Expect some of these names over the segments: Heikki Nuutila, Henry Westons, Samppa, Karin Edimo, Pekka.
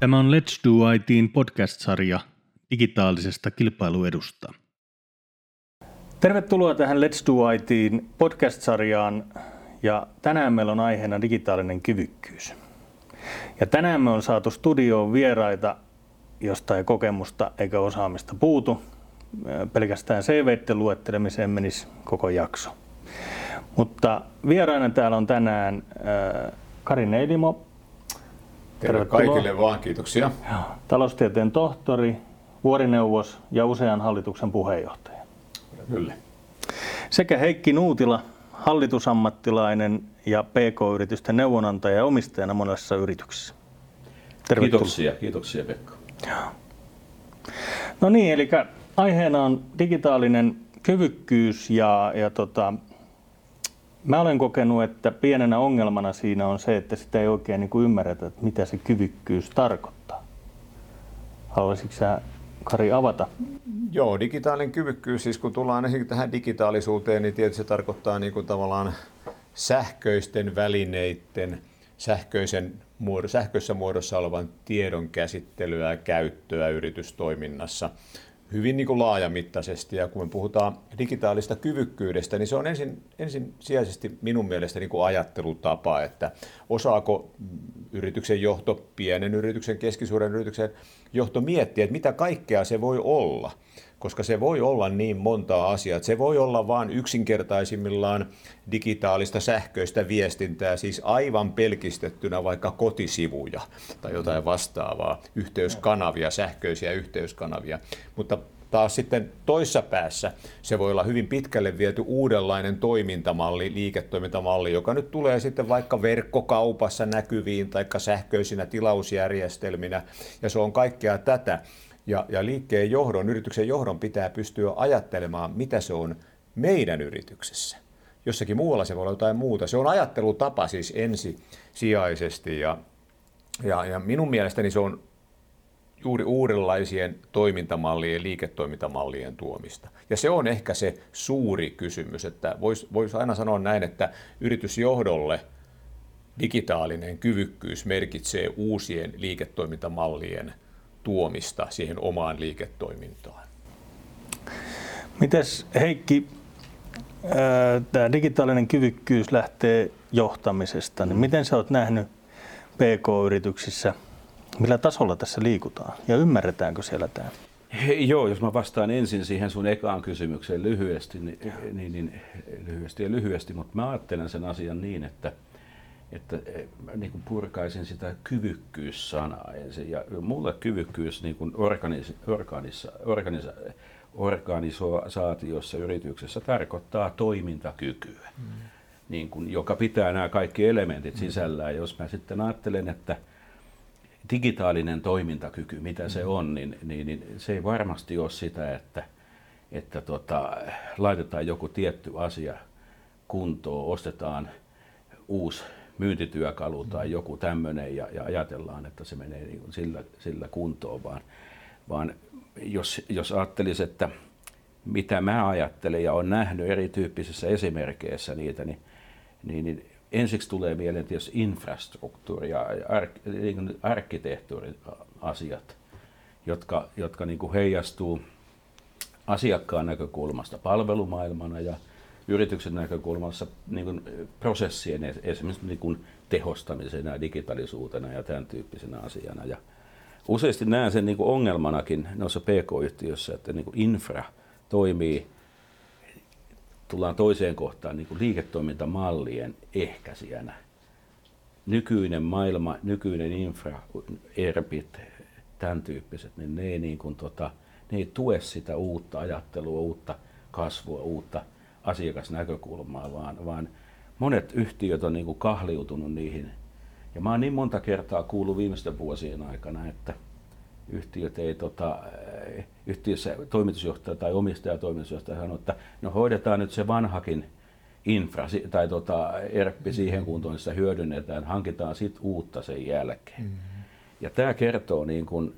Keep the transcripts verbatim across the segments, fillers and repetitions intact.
Tämä on Let's Do IT:n podcast-sarja digitaalisesta kilpailuedusta. Tervetuloa tähän Let's Do IT:n podcast-sarjaan ja tänään meillä on aiheena digitaalinen kyvykkyys. Ja tänään me on saatu studioon vieraita, josta ei kokemusta eikä osaamista puutu. Pelkästään C V:iden luettelemiseen menisi koko jakso. Mutta vieraana täällä on tänään Karin Edimo. Tervetuloa. Kaikille vaan, kiitoksia. Taloustieteen tohtori, vuorineuvos ja usean hallituksen puheenjohtaja. Kyllä. Sekä Heikki Nuutila, hallitusammattilainen ja P K-yritysten neuvonantaja ja omistajana monessa yrityksessä. Tervetuloa. Kiitoksia, kiitoksia Pekka. No niin, eli aiheena on digitaalinen kyvykkyys ja, ja tota, mä olen kokenut, että pienenä ongelmana siinä on se, että sitä ei oikein niin kuin ymmärretä, että mitä se kyvykkyys tarkoittaa. Haluaisitko sä, Kari, avata? Joo, digitaalinen kyvykkyys, siis kun tullaan ensin tähän digitaalisuuteen, niin tietysti se tarkoittaa niin kuin tavallaan sähköisten välineiden, sähköisen muodo, sähköisessä muodossa olevan tiedon käsittelyä ja käyttöä yritystoiminnassa. Hyvin niin kuin laajamittaisesti, ja kun me puhutaan digitaalista kyvykkyydestä, niin se on ensin, ensisijaisesti minun mielestä niin kuin ajattelutapa, että osaako yrityksen johto, pienen yrityksen, keskisuuren yrityksen johto miettiä, että mitä kaikkea se voi olla, koska se voi olla niin montaa asiaa, että se voi olla vain yksinkertaisimmillaan digitaalista sähköistä viestintää, siis aivan pelkistettynä vaikka kotisivuja tai jotain vastaavaa, yhteyskanavia, sähköisiä yhteyskanavia, mutta taas sitten toisessa päässä se voi olla hyvin pitkälle viety uudenlainen toimintamalli, liiketoimintamalli, joka nyt tulee sitten vaikka verkkokaupassa näkyviin tai sähköisinä tilausjärjestelminä, ja se on kaikkea tätä. Ja, ja liikkeen johdon, yrityksen johdon pitää pystyä ajattelemaan, mitä se on meidän yrityksessä. Jossakin muualla se voi olla jotain muuta. Se on ajattelutapa siis ensisijaisesti, ja, ja, ja minun mielestäni se on juuri uudenlaisien toimintamallien, liiketoimintamallien tuomista. Ja se on ehkä se suuri kysymys, että voisi vois aina sanoa näin, että yritysjohdolle digitaalinen kyvykkyys merkitsee uusien liiketoimintamallien tuomista siihen omaan liiketoimintaan. Mites Heikki, tämä digitaalinen kyvykkyys lähtee johtamisesta, niin miten sä oot nähnyt P K-yrityksissä, millä tasolla tässä liikutaan ja ymmärretäänkö siellä tämä? Hei, joo, jos mä vastaan ensin siihen sun ekaan kysymykseen lyhyesti, niin, niin, niin lyhyesti ja lyhyesti, mutta mä ajattelen sen asian niin, että että niin kuin purkaisin sitä kyvykkyys-sanaa ensin. Ja mulle kyvykkyys niin kuin organis, organis, organis, organisaatiossa, yrityksessä tarkoittaa toimintakykyä, mm. niin kuin, joka pitää nämä kaikki elementit sisällään. Mm. Jos mä sitten ajattelen, että digitaalinen toimintakyky, mitä mm. se on, niin, niin, niin se ei varmasti ole sitä, että, että tota, laitetaan joku tietty asia kuntoon, ostetaan uusi myyntityökalu tai joku tämmöinen ja, ja ajatellaan, että se menee niin kuin sillä, sillä kuntoon, vaan, vaan jos, jos ajattelisi, että mitä mä ajattelen ja olen nähnyt erityyppisissä esimerkkeissä niitä, niin, niin, niin ensiksi tulee mieleen tietysti infrastruktuuri ja ark, niin kuin arkkitehtuurin asiat, jotka, jotka niin kuin heijastuu asiakkaan näkökulmasta palvelumaailmana ja yrityksen näkökulmassa niin kuin prosessien esimerkiksi niin kuin tehostamisena ja digitaalisuutena ja tämän tyyppisenä asiana. Ja useasti näen sen niin kuin ongelmanakin noissa P K-yhtiöissä, että niin kuin infra toimii, tullaan toiseen kohtaan, niin kuin liiketoimintamallien ehkäisijänä. Nykyinen maailma, nykyinen infra, E R P:t, tämän tyyppiset, niin ne ei, niin kuin, tota, ne ei tue sitä uutta ajattelua, uutta kasvua, uutta asiakasnäkökulmaa, vaan, vaan monet yhtiöt on niin kuin kahliutunut niihin. Ja mä oon niin monta kertaa kuullut viimeisten vuosien aikana, että yhtiöt ei, tota, yhtiössä toimitusjohtaja tai omistajatoimitusjohtaja sanoo, että no hoidetaan nyt se vanhakin infra tai tota, erppi siihen kuntoon, sitä hyödynnetään, hankitaan sit uutta sen jälkeen. Mm-hmm. Ja tämä kertoo niin kuin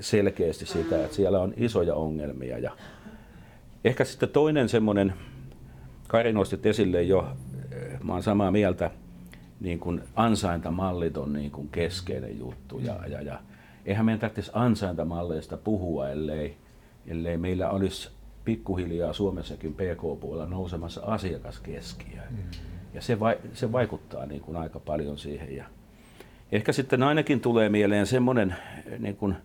selkeästi sitä, että siellä on isoja ongelmia. Ja ehkä sitten toinen semmoinen, Kari nostit esille jo, mä oon samaa mieltä, niin kuin ansaintamallit on niin kuin keskeinen juttu. Ja, ja, ja. Eihän meidän tarvitsisi ansaintamalleista puhua, ellei, ellei meillä olisi pikkuhiljaa Suomessakin P K-puolella nousemassa asiakaskeskiä. Mm. Ja se, vai, se vaikuttaa niin kuin aika paljon siihen. Ja ehkä sitten ainakin tulee mieleen semmoinen niin kuin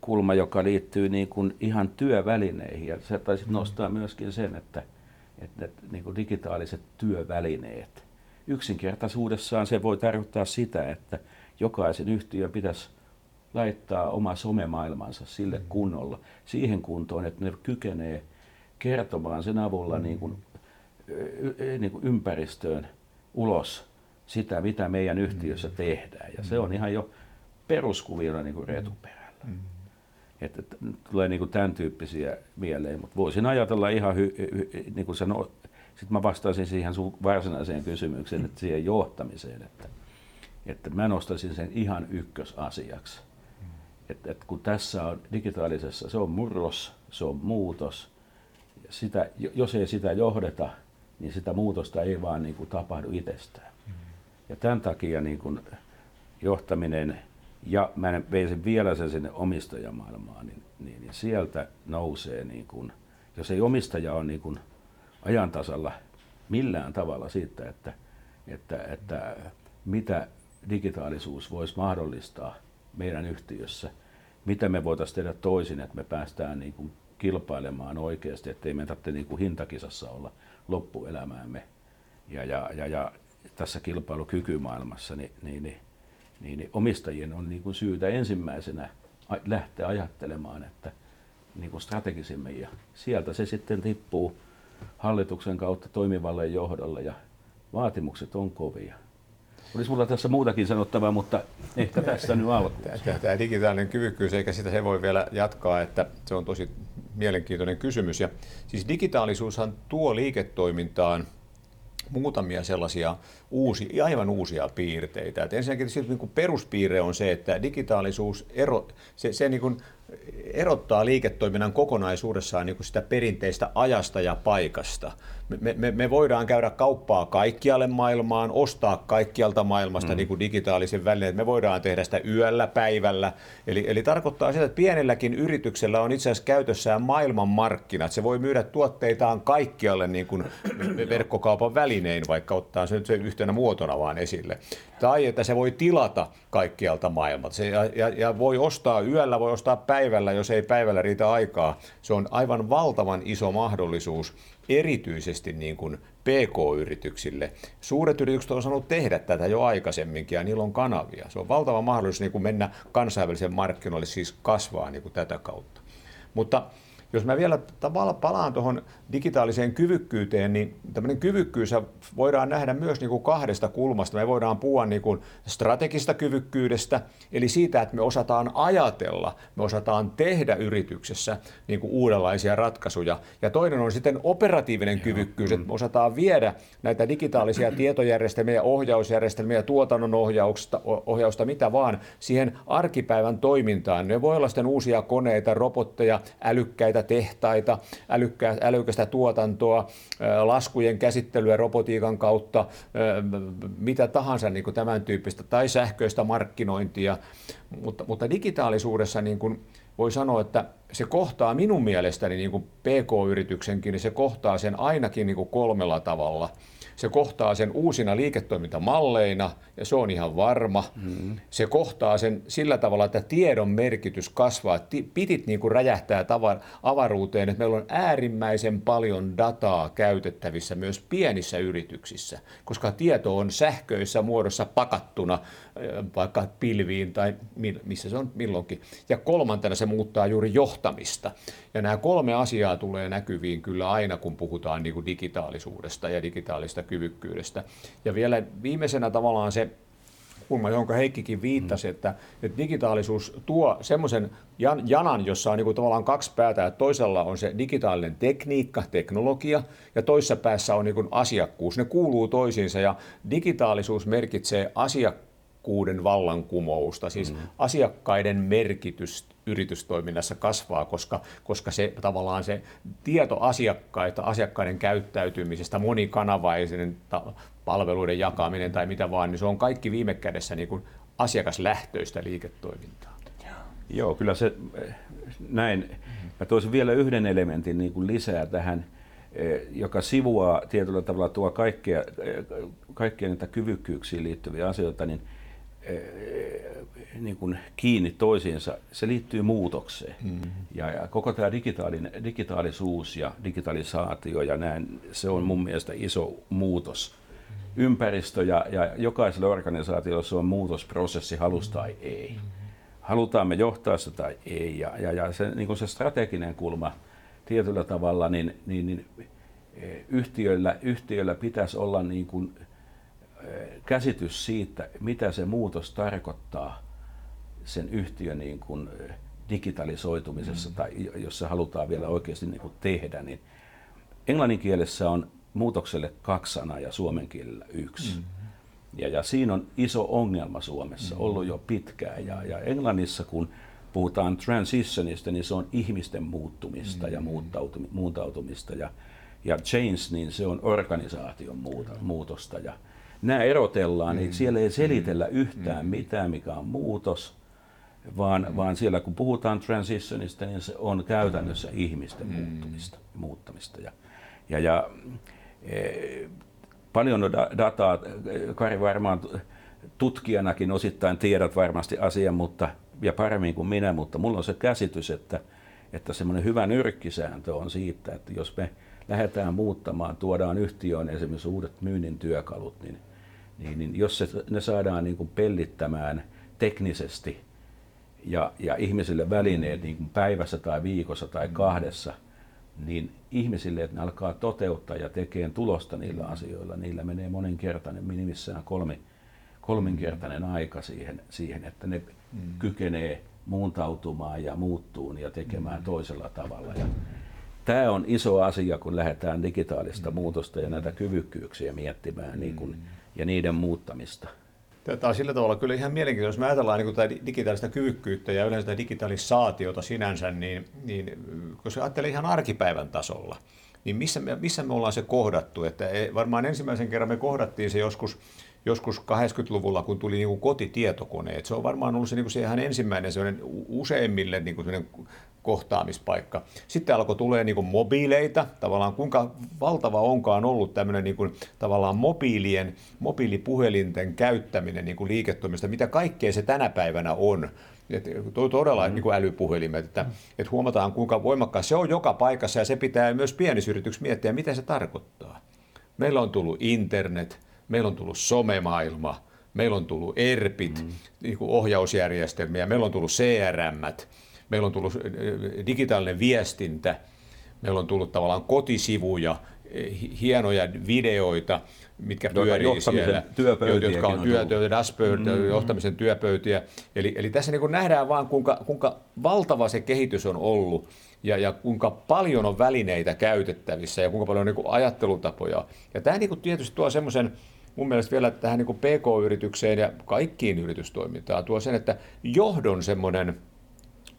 kulma, joka liittyy niin kuin ihan työvälineihin. Ja sä taisit nostaa myöskin sen, että, että niin kuin digitaaliset työvälineet. Yksinkertaisuudessaan se voi tarkoittaa sitä, että jokaisen yhtiön pitäisi laittaa oma somemaailmansa sille kunnolla, siihen kuntoon, että ne kykenee kertomaan sen avulla niin kuin, niin kuin ympäristöön ulos sitä, mitä meidän yhtiössä tehdään. Ja se on ihan jo peruskuviona niin kuin retuperällä. Mm. Että tulee niin kuin tämän tyyppisiä mieleen, mutta voisin ajatella ihan hy, hy, niin kuin sano, sitten mä vastaisin siihen sun varsinaiseen kysymykseen, että siihen johtamiseen, että, että mä nostaisin sen ihan ykkösasiaksi. Mm. Että et kun tässä on digitaalisessa, se on murros, se on muutos. Sitä, jos ei sitä johdeta, niin sitä muutosta ei vaan niin kuin tapahdu itsestään. Mm. Ja tämän takia niin kuin johtaminen, ja mä vein sen vielä sen sinne omistajamaailmaan, niin, niin, niin sieltä nousee, niin kun, jos ei omistaja ole niin kun ajan tasalla millään tavalla siitä, että, että, että mitä digitaalisuus voisi mahdollistaa meidän yhtiössä, mitä me voitaisiin tehdä toisin, että me päästään niin kun kilpailemaan oikeasti, ettei meidän tarvitse niin kun hintakisassa olla loppuelämäämme ja, ja, ja, ja tässä kilpailukykymaailmassa, niin, niin, niin niin omistajien on niin kuin syytä ensimmäisenä lähteä ajattelemaan, että niin kuin strategisemmin, ja sieltä se sitten tippuu hallituksen kautta toimivalle johdolle, ja vaatimukset on kovia. Olisi mulla tässä muutakin sanottavaa, mutta ehkä tässä nyt alkuun. Tämä digitaalinen kyvykkyys, eikä sitä se voi vielä jatkaa, että se on tosi mielenkiintoinen kysymys. Ja siis digitaalisuushan tuo liiketoimintaan muutamia sellaisia uusia, aivan uusia piirteitä. Et ensinnäkin niin peruspiirre on se, että digitaalisuus ero, se, se niin kuin erottaa liiketoiminnan kokonaisuudessaan niin kuin sitä perinteistä ajasta ja paikasta. Me, me, me voidaan käydä kauppaa kaikkialle maailmaan, ostaa kaikkialta maailmasta mm. niin kuin digitaalisen välineen. Me voidaan tehdä sitä yöllä, päivällä. Eli, eli tarkoittaa sitä, että pienelläkin yrityksellä on itse asiassa käytössään maailmanmarkkinat. Se voi myydä tuotteitaan kaikkialle niin kuin verkkokaupan välinein, vaikka ottaa se nyt sen yhtenä muotona vaan esille. Tai että se voi tilata kaikkialta maailmalta. Se, ja, ja voi ostaa yöllä, voi ostaa päivällä. Päivällä, jos ei päivällä riitä aikaa, se on aivan valtavan iso mahdollisuus, erityisesti niin kuin P K-yrityksille. Suuret yritykset on saanut tehdä tätä jo aikaisemminkin, ja niillä on kanavia. Se on valtava mahdollisuus niin kuin mennä kansainväliseen markkinoille, siis kasvaa niin kuin tätä kautta. Mutta jos mä vielä tavallaan palaan tuohon digitaaliseen kyvykkyyteen, niin tämmöinen kyvykkyys voidaan nähdä myös niin kuin kahdesta kulmasta. Me voidaan puhua niin kuin strategista kyvykkyydestä, eli siitä, että me osataan ajatella, me osataan tehdä yrityksessä niin kuin uudenlaisia ratkaisuja. Ja toinen on sitten operatiivinen kyvykkyys, että me osataan viedä näitä digitaalisia tietojärjestelmiä ja ohjausjärjestelmiä, tuotannon ohjausta, ohjausta, mitä vaan, siihen arkipäivän toimintaan. Ne voi olla sitten uusia koneita, robotteja, älykkäitä tehtaita, älykkä, älykästä tuotantoa, laskujen käsittelyä robotiikan kautta, mitä tahansa niin kuin tämän tyyppistä, tai sähköistä markkinointia. Mutta, mutta digitaalisuudessa niin kuin voi sanoa, että se kohtaa minun mielestäni niin kuin P K-yrityksenkin, niin se kohtaa sen ainakin niin kuin kolmella tavalla. Se kohtaa sen uusina liiketoimintamalleina, ja se on ihan varma. Mm-hmm. Se kohtaa sen sillä tavalla, että tiedon merkitys kasvaa. Pitit niin kuin räjähtää tavar- avaruuteen, että meillä on äärimmäisen paljon dataa käytettävissä myös pienissä yrityksissä, koska tieto on sähköisessä muodossa pakattuna vaikka pilviin tai missä se on milloinkin. Ja kolmantena se muuttaa juuri johtamista. Ja nämä kolme asiaa tulee näkyviin kyllä aina, kun puhutaan niin kuin digitaalisuudesta ja digitaalista kyvykkyydestä. Ja vielä viimeisenä tavallaan se kulma, jonka Heikkikin viittasi, että, että digitaalisuus tuo semmoisen janan, jossa on niin kuin tavallaan kaksi päätä, että toisella on se digitaalinen tekniikka, teknologia, ja toisessa päässä on niin kuin asiakkuus. Ne kuuluu toisiinsa, ja digitaalisuus merkitsee asiakkuus asiakkuuden vallankumousta. Siis mm. asiakkaiden merkitys yritystoiminnassa kasvaa, koska, koska se tavallaan se tieto asiakkaita, asiakkaiden käyttäytymisestä, monikanavaisen ta- palveluiden jakaminen tai mitä vaan, niin se on kaikki viime kädessä niin kuin asiakaslähtöistä liiketoimintaa. Joo, kyllä se näin. Mä toisin vielä yhden elementin niin kuin lisää tähän, joka sivuaa tietyllä tavalla tuo kaikkea, kaikkia niitä kyvykkyyksiin liittyviä asioita niin, niin kuin kiinni toisiinsa. Se liittyy muutokseen. Mm-hmm. Ja, ja koko tämä digitaalisuus ja digitalisaatio ja näin, se on mun mielestä iso muutos. Ympäristö ja, ja jokaisella organisaatiolla se on muutosprosessi, halus tai ei. Halutaan me johtaa sitä tai ei, ja, ja, ja se, niin kuin se strateginen kulma tietyllä tavalla, niin, niin, niin yhtiöillä, yhtiöillä pitäisi olla niin kuin käsitys siitä, mitä se muutos tarkoittaa sen yhtiön niin kuin digitalisoitumisessa, tai jos se halutaan vielä oikeasti niin kuin tehdä. Niin englannin kielessä on muutokselle kaksi sanaa ja suomen kielellä yksi. Mm. Ja, ja siinä on iso ongelma Suomessa ollut jo pitkään. Ja, ja Englannissa, kun puhutaan transitionista, niin se on ihmisten muuttumista mm-hmm. ja muuttautum- muuntautumista. Ja, ja change, niin se on organisaation muuta, muutosta. Ja nämä erotellaan, mm-hmm. niin siellä ei selitellä yhtään mm-hmm. mitään, mikä on muutos, vaan, mm-hmm. vaan siellä kun puhutaan transitionista, niin se on käytännössä ihmisten mm-hmm. muuttumista, muuttamista. Ja, ja, ja, e, paljon dataa, Kari varmaan tutkijanakin osittain tiedät varmasti asian, mutta, ja paremmin kuin minä, mutta mulla on se käsitys, että, että semmoinen hyvä nyrkkisääntö on siitä, että jos me lähdetään muuttamaan, tuodaan yhtiöön esimerkiksi uudet myynnin työkalut, niin, niin, niin jos se, ne saadaan niin kuin pellittämään teknisesti ja, ja ihmisille välineet niin kuin päivässä tai viikossa tai kahdessa, niin ihmisille, että ne alkaa toteuttaa ja tekee tulosta niillä asioilla, niillä menee moninkertainen, minimissään kolmi, kolminkertainen aika siihen, siihen että ne mm. kykenee muuntautumaan ja muuttuun ja tekemään mm. toisella tavalla. Ja tämä on iso asia, kun lähdetään digitaalista mm. muutosta ja näitä kyvykkyyksiä miettimään niin kun, ja niiden muuttamista. Tämä on sillä tavalla kyllä ihan mielenkiintoista. Jos me ajatellaan niin tätä digitaalista kyvykkyyttä ja yleensä digitalisaatiota sinänsä, niin, niin jos ajattelee ihan arkipäivän tasolla, niin missä me, missä me ollaan se kohdattu? Että varmaan ensimmäisen kerran me kohdattiin se joskus, joskus kahdeksankymmentäluvulla, kun tuli niin kuin kotitietokoneet. Se on varmaan ollut se, niin kuin se ihan ensimmäinen useimmille niin kuin kohtaamispaikka. Sitten alkoi tulee niin kuin mobiileita, tavallaan kuinka valtava onkaan ollut tämmöinen niin kuin, tavallaan mobiilien, mobiilipuhelinten käyttäminen niin kuin liiketoimista, mitä kaikkea se tänä päivänä on. Et todella mm. niin kuin älypuhelimet, että mm. et huomataan kuinka voimakkaasti se on joka paikassa ja se pitää myös pienissä yrityksissä miettiä, mitä se tarkoittaa. Meillä on tullut internet, meillä on tullut somemaailma, meillä on tullut ERPit, mm. niin kuin ohjausjärjestelmiä, meillä on tullut C R M:t, meillä on tullut digitaalinen viestintä, meillä on tullut tavallaan kotisivuja, hienoja videoita, mitkä pyörii siellä, jotka on työpöytiä, dashboardia, mm-hmm. johtamisen työpöytiä. Eli, eli tässä niin kuin nähdään vaan, kuinka, kuinka valtava se kehitys on ollut ja, ja kuinka paljon on välineitä käytettävissä ja kuinka paljon on niin kuin ajattelutapoja. Ja tämä niin kuin tietysti tuo semmoisen, mun mielestä vielä tähän niin kuin P K-yritykseen ja kaikkiin yritystoimintaan tuo sen, että johdon semmoinen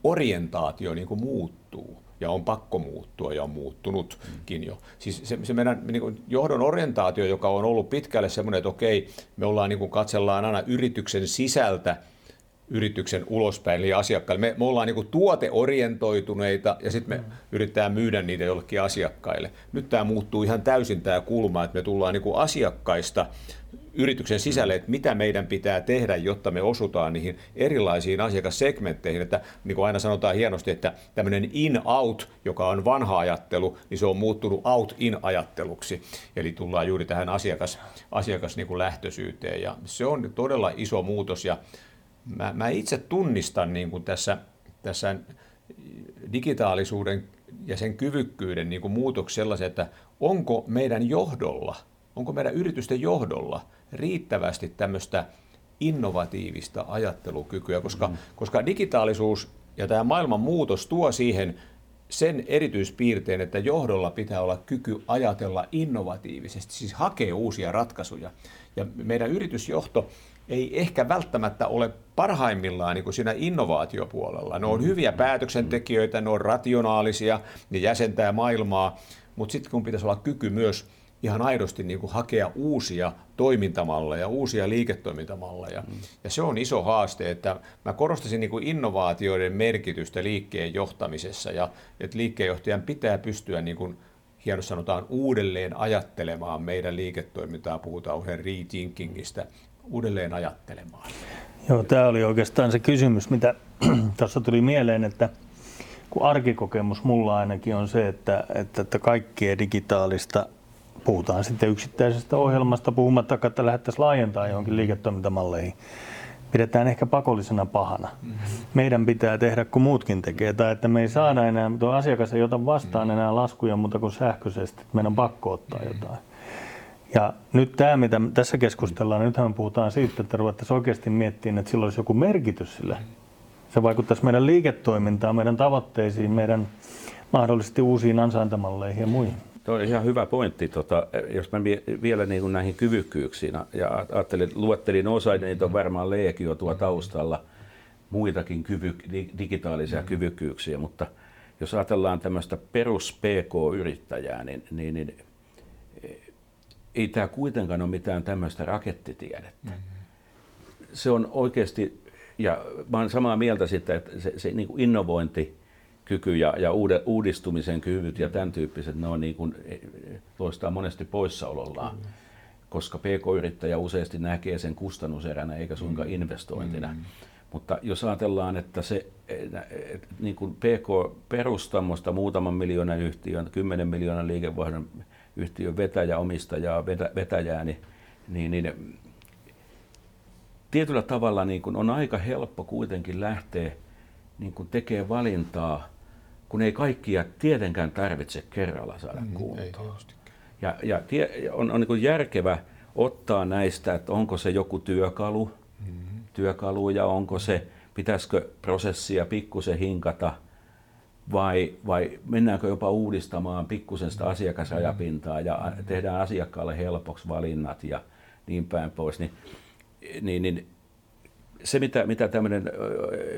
orientaatio niin kuin muuttuu. Ja on pakko muuttua ja on muuttunutkin jo. Siis se, se meidän niin kuin johdon orientaatio, joka on ollut pitkälle semmoinen, että okei, me ollaan, niin kuin katsellaan aina yrityksen sisältä yrityksen ulospäin, eli asiakkaille. Me, me ollaan niin kuin tuoteorientoituneita ja sitten me mm. yritetään myydä niitä jollekin asiakkaille. Nyt tämä muuttuu ihan täysin tämä kulma, että me tullaan niin kuin asiakkaista yrityksen sisälle, että mitä meidän pitää tehdä, jotta me osutaan niihin erilaisiin asiakassegmentteihin. Että, niin kuin aina sanotaan hienosti, että tämmöinen in-out, joka on vanha ajattelu, niin se on muuttunut out-in-ajatteluksi. Eli tullaan juuri tähän asiakas, asiakas niin kuin lähtöisyyteen. Ja se on todella iso muutos. Ja mä, mä itse tunnistan niin kuin tässä, tässä digitaalisuuden ja sen kyvykkyyden niin kuin muutoksi sellaisen, että onko meidän johdolla, onko meidän yritysten johdolla riittävästi tämmöistä innovatiivista ajattelukykyä, koska, mm. koska digitaalisuus ja tämä maailman muutos tuo siihen sen erityispiirteen, että johdolla pitää olla kyky ajatella innovatiivisesti, siis hakea uusia ratkaisuja. Ja meidän yritysjohto ei ehkä välttämättä ole parhaimmillaan niin kuin siinä innovaatiopuolella. Ne on hyviä päätöksentekijöitä, ne on rationaalisia, ne jäsentää maailmaa, mutta sitten kun pitäisi olla kyky myös ihan aidosti niin kuin hakea uusia toimintamalleja, uusia liiketoimintamalleja. Mm. Ja se on iso haaste, että mä korostaisin niin kuin innovaatioiden merkitystä liikkeen johtamisessa ja että liikkeenjohtajan pitää pystyä niin kuin hienosti sanotaan uudelleen ajattelemaan meidän liiketoimintaa, puhutaan usein rethinkingistä, uudelleen ajattelemaan. Joo, tämä oli oikeastaan se kysymys, mitä tuossa tuli mieleen, että kun arkikokemus mulla ainakin on se, että, että, että kaikkea digitaalista, puhutaan sitten yksittäisestä ohjelmasta, puhumattakaan, että lähdettäisiin laajentamaan johonkin liiketoimintamalleihin, pidetään ehkä pakollisena pahana. Meidän pitää tehdä, kun muutkin tekee, tai että me ei saada enää, tuo asiakas ei ota vastaan enää laskuja muuta kuin sähköisesti, että meidän on pakko ottaa jotain. Ja nyt tämä, mitä tässä keskustellaan, nyt me puhutaan siitä, että ruvettaisiin oikeasti miettimään, että sillä olisi joku merkitys sillä. Se vaikuttaisi meidän liiketoimintaan, meidän tavoitteisiin, meidän mahdollisesti uusiin ansaintamalleihin ja muihin. Tuo on ihan hyvä pointti, tota, jos mä vielä niin kuin näihin kyvykkyyksiin ja ajattelin, luettelin osa, niitä on varmaan leegio tuo taustalla, muitakin kyvyk- digitaalisia kyvykkyyksiä, mutta jos ajatellaan tämmöistä perus-pk-yrittäjää, niin, niin, niin ei tämä kuitenkaan ole mitään tämmöistä rakettitiedettä. Se on oikeasti, ja mä olen samaa mieltä siitä, että se, se niin kuin innovointi, kyky ja, ja uudistumisen kyvyt ja tämän tyyppiset, ne on niin kuin, toistaan monesti poissaolollaan, mm. koska pk-yrittäjä useasti näkee sen kustannuseränä eikä suinkaan investointina. Mm. Mutta jos ajatellaan, että se niin kuin pk perustammosta muutaman miljoonan yhtiön, kymmenen miljoonan liikevaihdon yhtiön vetäjä, omistajaa, vetä, vetäjää, niin, niin, niin tietyllä tavalla niin kuin on aika helppo kuitenkin lähteä niin kun tekee valintaa, kun ei kaikkia tietenkään tarvitse kerralla saada mm, kuntoon. Ja, ja tie, on, on niin kuin järkevä ottaa näistä, että onko se joku työkalu, mm. työkalu ja onko se, pitäisikö prosessia pikkusen hinkata vai, vai mennäänkö jopa uudistamaan pikkusen sitä asiakasrajapintaa ja mm. tehdään asiakkaalle helpoksi valinnat ja niin päin pois. Niin, niin, niin, Se, mitä, mitä tämmöinen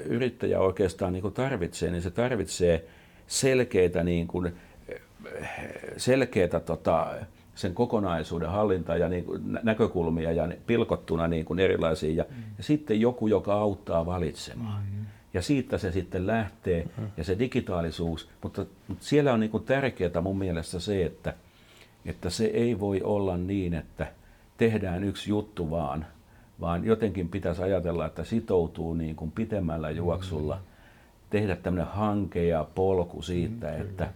yrittäjä oikeastaan niin kuin tarvitsee, niin se tarvitsee selkeitä, niin kuin, selkeitä tota, sen kokonaisuuden hallintaa ja niin kuin, näkökulmia ja pilkottuna niin kuin erilaisia. Ja, mm. ja sitten joku, joka auttaa valitsemaan. Mm. Ja siitä se sitten lähtee mm. ja se digitaalisuus. Mutta, mutta siellä on niin kuin tärkeää mun mielestä se, että, että se ei voi olla niin, että tehdään yksi juttu vaan. Vaan jotenkin pitäisi ajatella, että sitoutuu niin kuin pitemmällä juoksulla, tehdä tämmöinen hanke ja polku siitä, mm, että,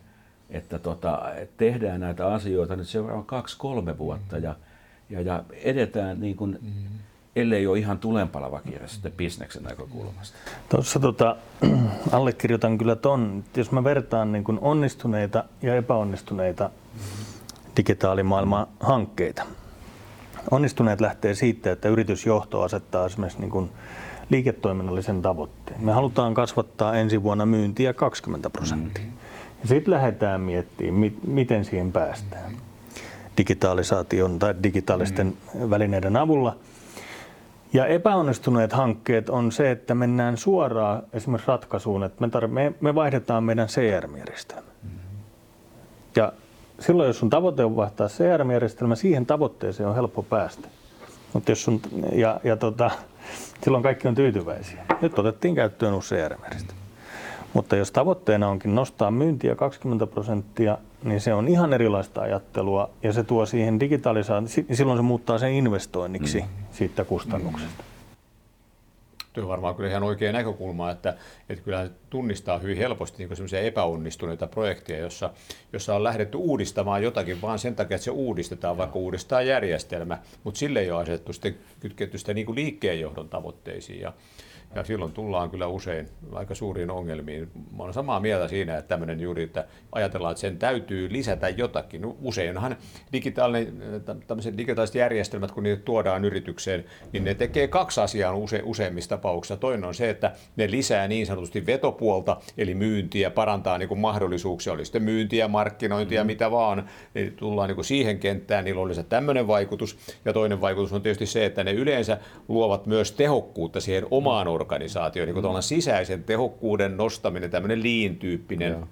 että tota, tehdään näitä asioita nyt seuraavan kaksi, kolme vuotta ja, ja, ja edetään, niin kuin, mm. ellei ole ihan tulenpalava kiire sitten bisneksen näkökulmasta. Tuossa tota, allekirjoitan kyllä ton, jos mä vertaan niin kuin onnistuneita ja epäonnistuneita digitaalimaailman hankkeita. Onnistuneet lähtee siitä, että yritysjohto asettaa esimerkiksi niin kuin liiketoiminnallisen tavoitteen. Me halutaan kasvattaa ensi vuonna myyntiä kaksikymmentä prosenttia. Mm-hmm. Sitten lähdetään miettimään, mit, miten siihen päästään mm-hmm. digitalisaation tai digitaalisten mm-hmm. välineiden avulla. Ja epäonnistuneet hankkeet on se, että mennään suoraan esimerkiksi ratkaisuun, että me, tar- me, me vaihdetaan meidän C R M-järjestelmä. Mm-hmm. Ja silloin, jos sun tavoite on vaihtaa C R M-järjestelmä, siihen tavoitteeseen on helppo päästä. Mut jos sun, ja, ja tota, silloin kaikki on tyytyväisiä. Nyt otettiin käyttöön uusi C R M-järjestelmä. Mutta jos tavoitteena onkin nostaa myyntiä kaksikymmentä prosenttia, niin se on ihan erilaista ajattelua ja se tuo siihen digitalisaatioon, silloin se muuttaa sen investoinniksi mm. siitä kustannuksesta. Tuo on varmaan kyllä ihan oikea näkökulma, että, että kyllä tunnistaa hyvin helposti niin kuin semmoisia epäonnistuneita projekteja, jossa, jossa on lähdetty uudistamaan jotakin vaan sen takia, että se uudistetaan, vaikka uudistaan järjestelmä, mutta sille ei ole asettu sitten kytketty sitä niin kuin liikkeenjohdon tavoitteisiin. Ja, ja silloin tullaan kyllä usein aika suuriin ongelmiin. Mä olen samaa mieltä siinä, että tämmöinen juuri, että ajatellaan, että sen täytyy lisätä jotakin. No, useinhan digitaaliset järjestelmät, kun niitä tuodaan yritykseen, niin ne tekee kaksi asiaa use, useimmista tapauksessa. Toinen on se, että ne lisää niin sanotusti vetopuolta, eli myyntiä, parantaa niin kuin mahdollisuuksia, oli sitten myyntiä, markkinointia, mm-hmm. mitä vaan, niin tullaan niin kuin siihen kenttään, niillä olisi tämmöinen vaikutus. Ja toinen vaikutus on tietysti se, että ne yleensä luovat myös tehokkuutta siihen omaan organisaatioon, niin kuin tuolla sisäisen tehokkuuden nostaminen, tämmöinen lean-tyyppinen. Yeah.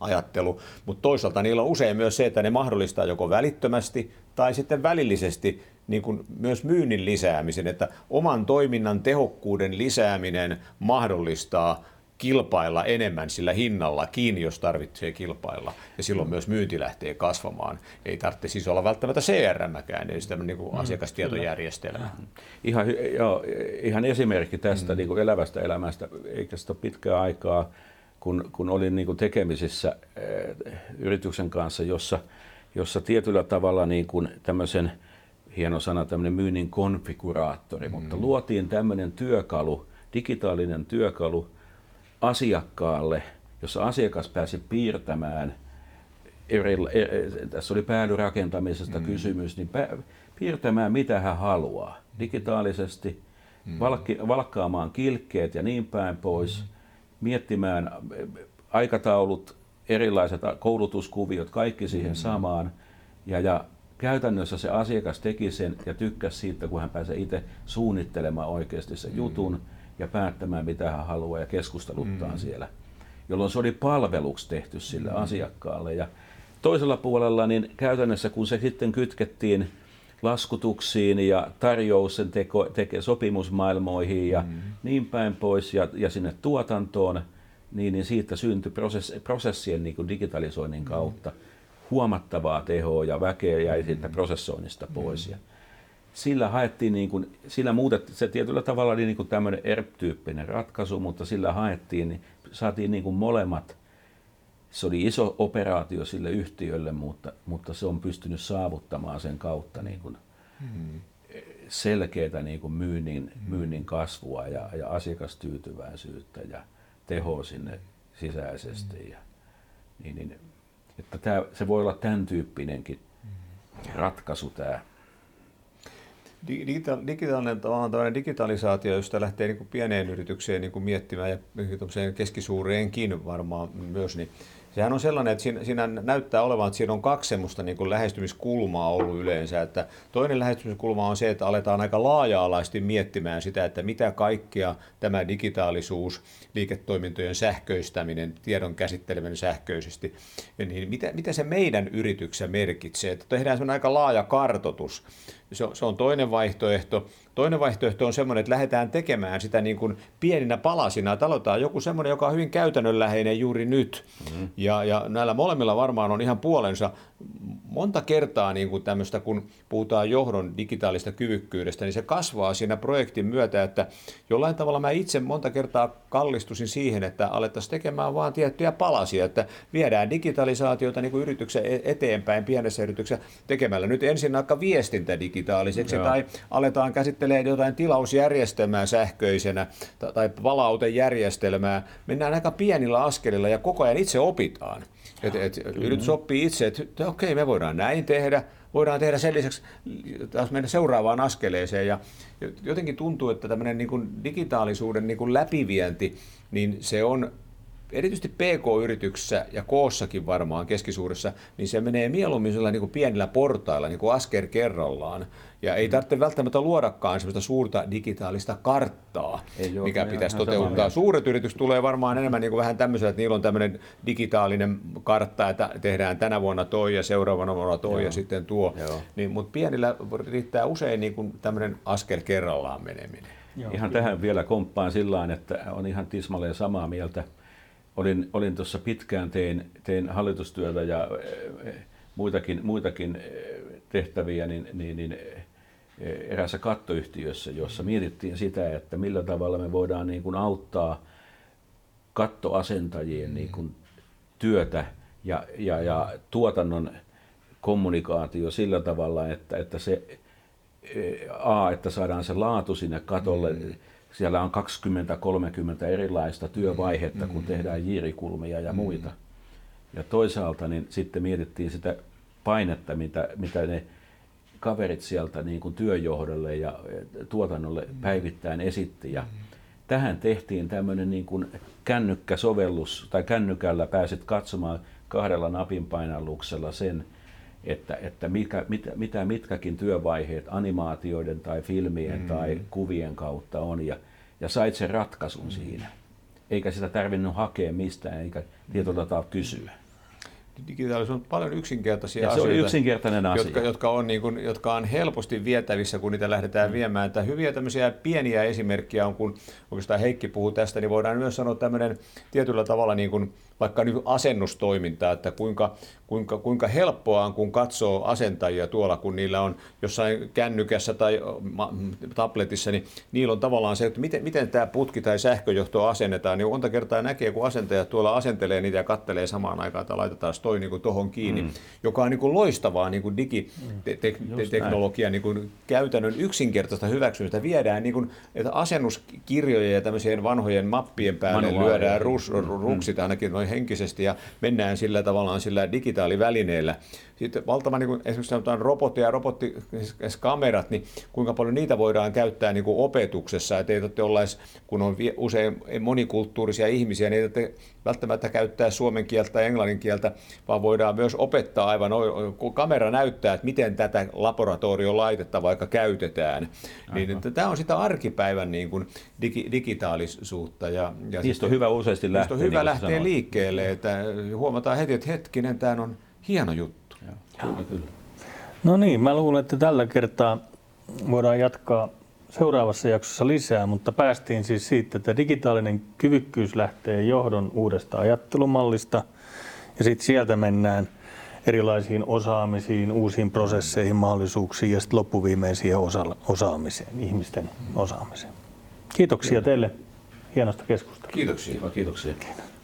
ajattelu, mutta toisaalta niillä on usein myös se, että ne mahdollistaa joko välittömästi tai sitten välillisesti niin kuin myös myynnin lisäämisen, että oman toiminnan tehokkuuden lisääminen mahdollistaa kilpailla enemmän sillä hinnallakin, jos tarvitsee kilpailla, ja silloin myös myynti lähtee kasvamaan. Ei tarvitse siis olla välttämättä C R M-kään, eli sitä niin kuin mm, asiakastietojärjestelmää. Ihan, joo, ihan esimerkki tästä mm. niin kuin elävästä elämästä, eikä sitä ole pitkää aikaa. Kun, kun olin niin kuin tekemisissä e, yrityksen kanssa, jossa, jossa tietyllä tavalla niin kuin tämmöisen, hieno sana, tämmöinen myynnin konfiguraattori, mm. mutta luotiin tämmöinen työkalu, digitaalinen työkalu asiakkaalle, jossa asiakas pääsi piirtämään, eri, e, tässä oli päädyrakentamisesta mm. kysymys, niin pä, piirtämään mitä hän haluaa digitaalisesti, mm. valkki, valkkaamaan kilkkeet ja niin päin pois. Mm. Miettimään aikataulut, erilaiset koulutuskuviot, kaikki siihen samaan. Ja, ja käytännössä se asiakas teki sen ja tykkäsi siitä, kun hän pääsee itse suunnittelemaan oikeasti sen jutun ja päättämään, mitä hän haluaa ja keskusteluttaan mm. siellä. Jolloin se oli palveluksi tehty sille mm. asiakkaalle. Ja toisella puolella niin käytännössä, kun se sitten kytkettiin laskutuksiin ja tarjouksen teko, teke, sopimusmaailmoihin ja mm. niin päin pois ja, ja sinne tuotantoon, niin, niin siitä syntyi prosess, prosessien niin kuin digitalisoinnin kautta huomattavaa tehoa ja väkeä jäi siitä mm. prosessoinnista pois. Mm. Ja sillä haettiin, niin kuin, sillä muutettiin, se tietyllä tavalla oli niin kuin tämmöinen E R P-tyyppinen ratkaisu, mutta sillä haettiin, niin saatiin niin kuin molemmat. Se oli iso operaatio sille yhtiölle, mutta, mutta se on pystynyt saavuttamaan sen kautta niin kuin mm. selkeätä niin kuin myynnin, mm. myynnin kasvua ja, ja asiakastyytyväisyyttä ja tehoa sinne sisäisesti. Mm. Ja, niin, niin, että tämä, se voi olla tämän tyyppinenkin mm. ratkaisu tämä. Digita- digitaalinen, digitalisaatio, josta lähtee niin kuin pieneen yritykseen niin kuin miettimään ja keskisuureenkin varmaan myös, niin sehän on sellainen, että siinä, siinä näyttää olevan, että siinä on kaksi semmoista niin kuin lähestymiskulmaa ollut yleensä. Että toinen lähestymiskulma on se, että aletaan aika laaja-alaisesti miettimään sitä, että mitä kaikkea tämä digitaalisuus, liiketoimintojen sähköistäminen, tiedon käsitteleminen sähköisesti, niin mitä, mitä se meidän yrityksessä merkitsee. Että tehdään semmoinen aika laaja kartoitus. Se on, se on toinen vaihtoehto. Toinen vaihtoehto on semmoinen, että lähdetään tekemään sitä niin kuin pieninä palasina, että aloitetaan joku semmoinen, joka on hyvin käytännönläheinen juuri nyt. Mm-hmm. Ja, ja näillä molemmilla varmaan on ihan puolensa. Monta kertaa niin kuin tämmöistä, kun puhutaan johdon digitaalista kyvykkyydestä, niin se kasvaa siinä projektin myötä, että jollain tavalla mä itse monta kertaa kallistusin siihen, että alettaisiin tekemään vaan tiettyjä palasia, että viedään digitalisaatiota niin kuin yrityksen eteenpäin pienessä yrityksessä tekemällä nyt ensin aika viestintä digitaaliseksi, Joo. tai aletaan käsittelemään jotain tilausjärjestelmää sähköisenä tai palautejärjestelmää. Mennään aika pienillä askelilla ja koko ajan itse opitaan. Et, et, mm-hmm. Yritys oppii itse, että okei, okay, me voidaan näin tehdä, voidaan tehdä sen lisäksi taas mennä seuraavaan askeleeseen. Ja jotenkin tuntuu, että tämmöinen niin kuin digitaalisuuden niin kuin läpivienti, niin se on erityisesti P K-yrityksessä ja koossakin varmaan keskisuuressa, niin se menee mieluummin niin kuin pienillä portailla, niin kuin askel kerrallaan. Ja ei tarvitse välttämättä luodakaan semmoista suurta digitaalista karttaa, ei mikä ole, pitäisi toteuttaa. Suuret yritykset tulee varmaan enemmän niin kuin vähän tämmöisellä, että niillä on tämmöinen digitaalinen kartta, että tehdään tänä vuonna toi ja seuraavana vuonna toi Joo. ja sitten tuo. Niin, mutta pienillä riittää usein niin kuin tämmöinen askel kerrallaan meneminen. Joo, ihan kyllä. Tähän vielä komppaan sillain, että on ihan tismalleen samaa mieltä. Olin, olin tuossa pitkään, tein, tein hallitustyötä ja muitakin, muitakin tehtäviä niin, niin, niin eräässä kattoyhtiössä, jossa mietittiin sitä, että millä tavalla me voidaan niin kuin auttaa kattoasentajien niin kuin työtä ja, ja, ja tuotannon kommunikaatio sillä tavalla, että, että, se, a, että saadaan se laatu sinne katolle. Mm. Siellä on kaksikymmentä kolmekymmentä erilaista työvaihetta, kun tehdään jiirikulmia ja muita. Ja toisaalta niin sitten mietittiin sitä painetta, mitä, mitä ne kaverit sieltä niin kuin työjohdolle ja tuotannolle päivittäin esitti. Ja tähän tehtiin tämmöinen niin kuin kännykkäsovellus, tai kännykällä pääset katsomaan kahdella napinpainalluksella sen, että, että mikä, mitä, mitä mitkäkin työvaiheet animaatioiden tai filmien mm. tai kuvien kautta on, ja, ja sait sen ratkaisun mm. siinä. Eikä sitä tarvinnut hakea mistään, eikä tietodataa kysyä. Digitaalisuus on paljon yksinkertaisia ja asioita, yksinkertainen asia. jotka, jotka, on niin kuin, jotka on helposti vietävissä, kun niitä lähdetään viemään. Tämä hyviä tämmöisiä pieniä esimerkkejä on, kun oikeastaan Heikki puhuu tästä, niin voidaan myös sanoa tämmöinen tietyllä tavalla niin kuin vaikka niin kuin asennustoiminta, että kuinka, kuinka, kuinka helppoa on, kun katsoo asentajia tuolla, kun niillä on jossain kännykässä tai tabletissa, niin niillä on tavallaan se, että miten, miten tämä putki tai sähköjohto asennetaan, niin monta kertaa näkee, kun asentajat tuolla asentelee niitä ja kattelee samaan aikaan, että laitetaan toi niin kuin tohon kiinni, mm. joka on niin kuin loistavaa niin kuin digiteknologian niin kuin käytännön yksinkertaista hyväksymistä. Viedään niin kuin, että asennuskirjoja ja tämmöisien vanhojen mappien päälle Manuaali. lyödään rus, ruksit ainakin noin henkisesti ja mennään sillä tavallaan sillä digitaalivälineellä. Sitten valtavan, niin kuin, esimerkiksi sanotaan robotteja ja robottikamerat, niin kuinka paljon niitä voidaan käyttää niin kuin opetuksessa, että ei tarvitse olla, kun on usein monikulttuurisia ihmisiä, niin ei tarvitse välttämättä käyttää suomen kieltä tai englannin kieltä, vaan voidaan myös opettaa aivan, kun kamera näyttää, että miten tätä laboratoriolaitetta vaikka käytetään. Niin, tämä on sitä arkipäivän niin kuin digi, digitaalisuutta. Ja, ja niistä on hyvä useasti lähteä, on hyvä niin lähteä sanoit. liikkeelle, että huomataan heti, että hetkinen, tämä on hieno juttu. Joo, kyllä, kyllä. No niin, mä luulen, että tällä kertaa voidaan jatkaa seuraavassa jaksossa lisää, mutta päästiin siis siitä, että digitaalinen kyvykkyys lähtee johdon uudesta ajattelumallista. Ja sitten sieltä mennään erilaisiin osaamisiin, uusiin prosesseihin, mahdollisuuksiin ja sitten loppuviimein siihen osa- osaamiseen, ihmisten osaamiseen. Kiitoksia teille hienosta keskustelusta. Kiitoksia. Kiitoksia. Kiitoksia.